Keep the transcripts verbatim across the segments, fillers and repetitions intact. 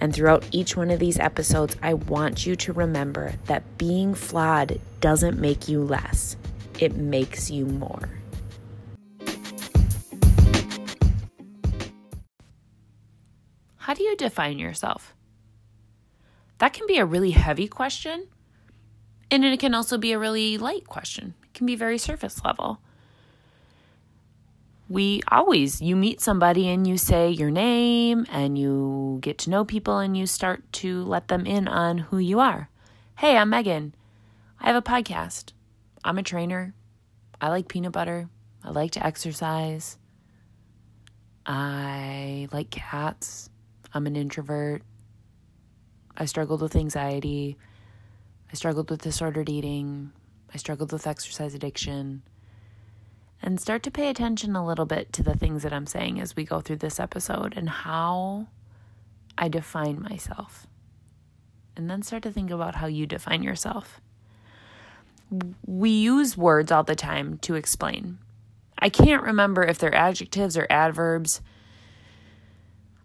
And throughout each one of these episodes, I want you to remember that being flawed doesn't make you less. It makes you more. How do you define yourself? That can be a really heavy question, and it can also be a really light question. It can be very surface level. We always, you meet somebody and you say your name and you get to know people and you start to let them in on who you are. Hey, I'm Megan. I have a podcast. I'm a trainer. I like peanut butter. I like to exercise. I like cats. I'm an introvert. I struggled with anxiety. I struggled with disordered eating. I struggled with exercise addiction. And start to pay attention a little bit to the things that I'm saying as we go through this episode and how I define myself. And then start to think about how you define yourself. We use words all the time to explain. I can't remember if they're adjectives or adverbs.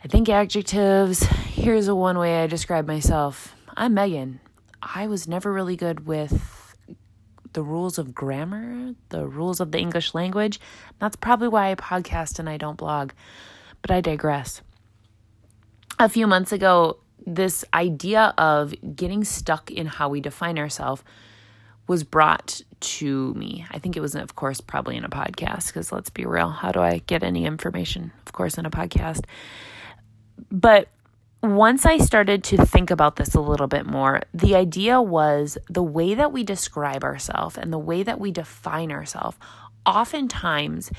I think adjectives. Here's a one way I describe myself. I'm Megan. I was never really good with the rules of grammar, the rules of the English language. That's probably why I podcast and I don't blog, but I digress. A few months ago, this idea of getting stuck in how we define ourselves was brought to me. I think it was, of course, probably in a podcast, because let's be real, how do I get any information? Of course, in a podcast. But once I started to think about this a little bit more, the idea was the way that we describe ourselves and the way that we define ourselves oftentimes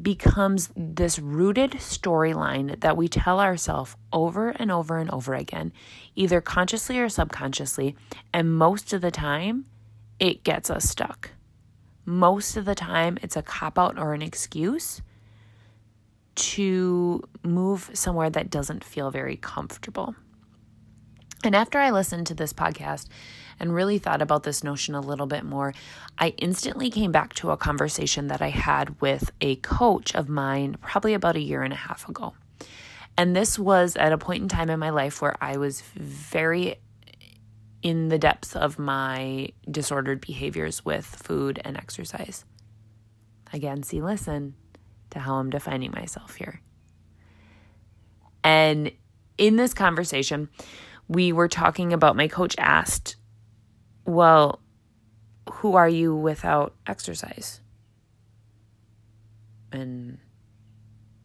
becomes this rooted storyline that we tell ourselves over and over and over again, either consciously or subconsciously, and most of the time, it gets us stuck. Most of the time, it's a cop-out or an excuse to move somewhere that doesn't feel very comfortable. And after I listened to this podcast and really thought about this notion a little bit more, I instantly came back to a conversation that I had with a coach of mine probably about a year and a half ago. And this was at a point in time in my life where I was very in the depths of my disordered behaviors with food and exercise. Again, see, listen to how I'm defining myself here. And in this conversation, we were talking about, my coach asked, well, who are you without exercise? And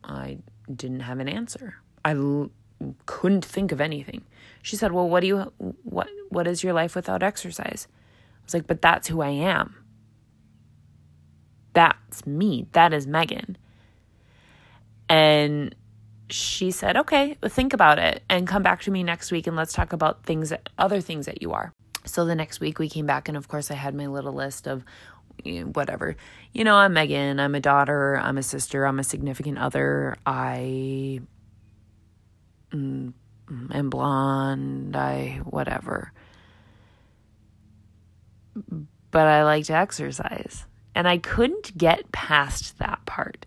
I didn't have an answer. I l- couldn't think of anything. She said, well, what do you, what, what is your life without exercise? I was like, but that's who I am. That's me. That is Megan. And she said, okay, think about it and come back to me next week and let's talk about things, that, other things that you are. So the next week we came back and of course I had my little list of whatever. You know, I'm Megan, I'm a daughter, I'm a sister, I'm a significant other, I am blonde, I whatever. But I like to exercise. And I couldn't get past that part.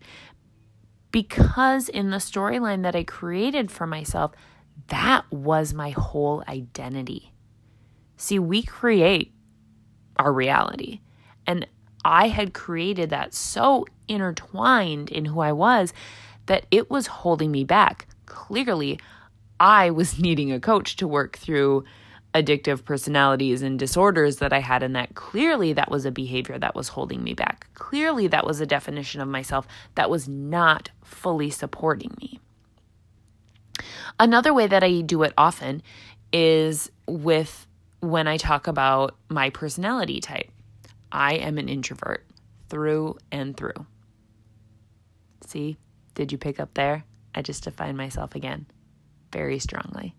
Because in the storyline that I created for myself, that was my whole identity. See, we create our reality. And I had created that so intertwined in who I was that it was holding me back. Clearly, I was needing a coach to work through addictive personalities and disorders that I had in that. Clearly that was a behavior that was holding me back. Clearly that was a definition of myself that was not fully supporting me. Another way that I do it often is with when I talk about my personality type. I am an introvert through and through. See, did you pick up there? I just defined myself again very strongly.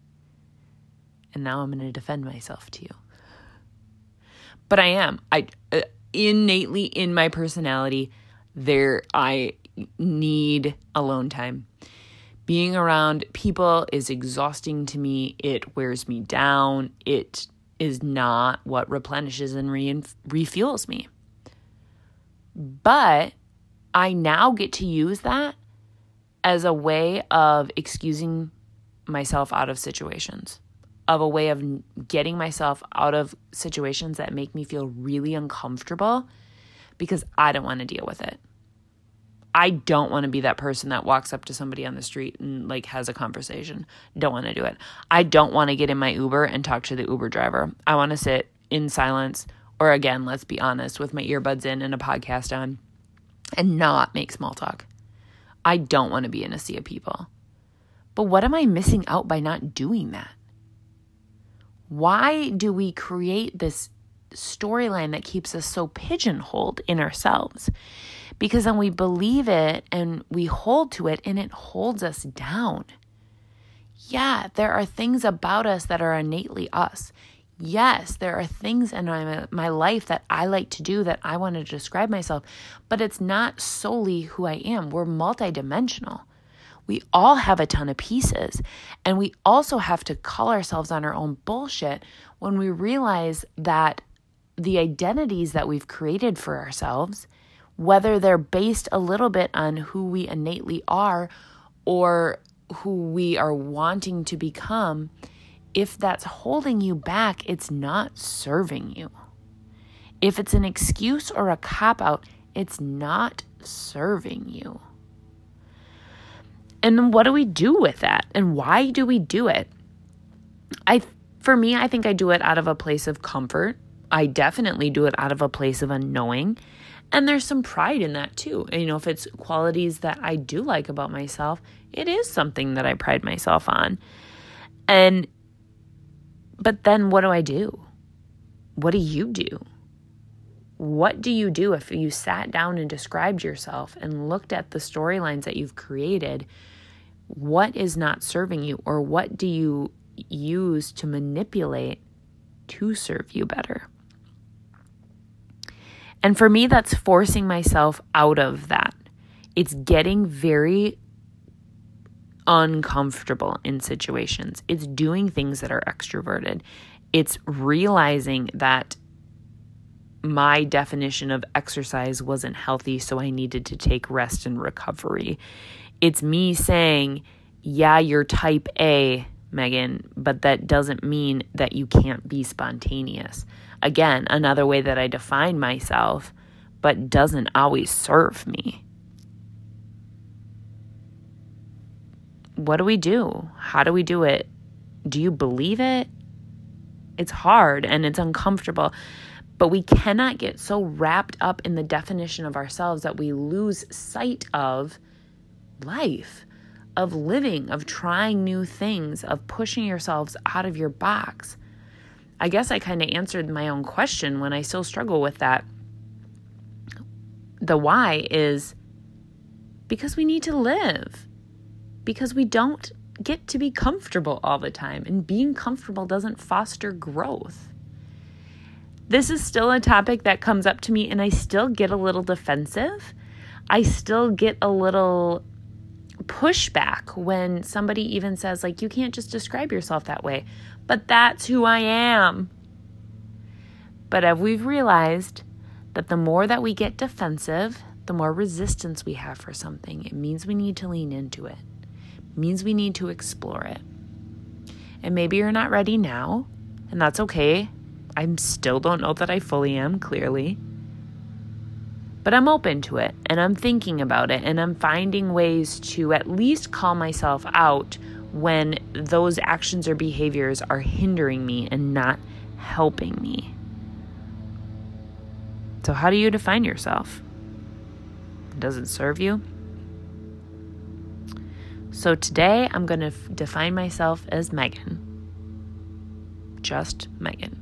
And now I'm going to defend myself to you. But I am. I uh, innately in my personality, there I need alone time. Being around people is exhausting to me. It wears me down. It is not what replenishes and re- refuels me. But I now get to use that as a way of excusing myself out of situations, of a way of getting myself out of situations that make me feel really uncomfortable because I don't want to deal with it. I don't want to be that person that walks up to somebody on the street and like has a conversation. Don't want to do it. I don't want to get in my Uber and talk to the Uber driver. I want to sit in silence, or again, let's be honest, with my earbuds in and a podcast on and not make small talk. I don't want to be in a sea of people. But what am I missing out by not doing that? Why do we create this storyline that keeps us so pigeonholed in ourselves? Because then we believe it and we hold to it and it holds us down. Yeah, there are things about us that are innately us. Yes, there are things in my, my life that I like to do, that I want to describe myself, but it's not solely who I am. We're multidimensional. We all have a ton of pieces, and we also have to call ourselves on our own bullshit when we realize that the identities that we've created for ourselves, whether they're based a little bit on who we innately are or who we are wanting to become, if that's holding you back, it's not serving you. If it's an excuse or a cop-out, it's not serving you. And then what do we do with that? And why do we do it? I, for me, I think I do it out of a place of comfort. I definitely do it out of a place of unknowing. And there's some pride in that too. And, you know, if it's qualities that I do like about myself, it is something that I pride myself on. And, but then what do I do? What do you do? What do you do if you sat down and described yourself and looked at the storylines that you've created? What is not serving you, or what do you use to manipulate to serve you better? And for me, that's forcing myself out of that. It's getting very uncomfortable in situations. It's doing things that are extroverted. It's realizing that my definition of exercise wasn't healthy, so I needed to take rest and recovery. It's me saying, yeah, you're type A, Megan, but that doesn't mean that you can't be spontaneous. Again, another way that I define myself, but doesn't always serve me. What do we do? How do we do it? Do you believe it? It's hard and it's uncomfortable. But we cannot get so wrapped up in the definition of ourselves that we lose sight of life, of living, of trying new things, of pushing yourselves out of your box. I guess I kind of answered my own question when I still struggle with that. The why is because we need to live, because we don't get to be comfortable all the time, and being comfortable doesn't foster growth. This is still a topic that comes up to me, and I still get a little defensive. I still get a little pushback when somebody even says, like, you can't just describe yourself that way. But that's who I am. But we've realized that the more that we get defensive, the more resistance we have for something. It means we need to lean into it. It means we need to explore it. And maybe you're not ready now, and that's okay. I still don't know that I fully am, clearly. But I'm open to it, and I'm thinking about it, and I'm finding ways to at least call myself out when those actions or behaviors are hindering me and not helping me. So how do you define yourself? It doesn't serve you? So today I'm going to f- define myself as Megan. Just Megan.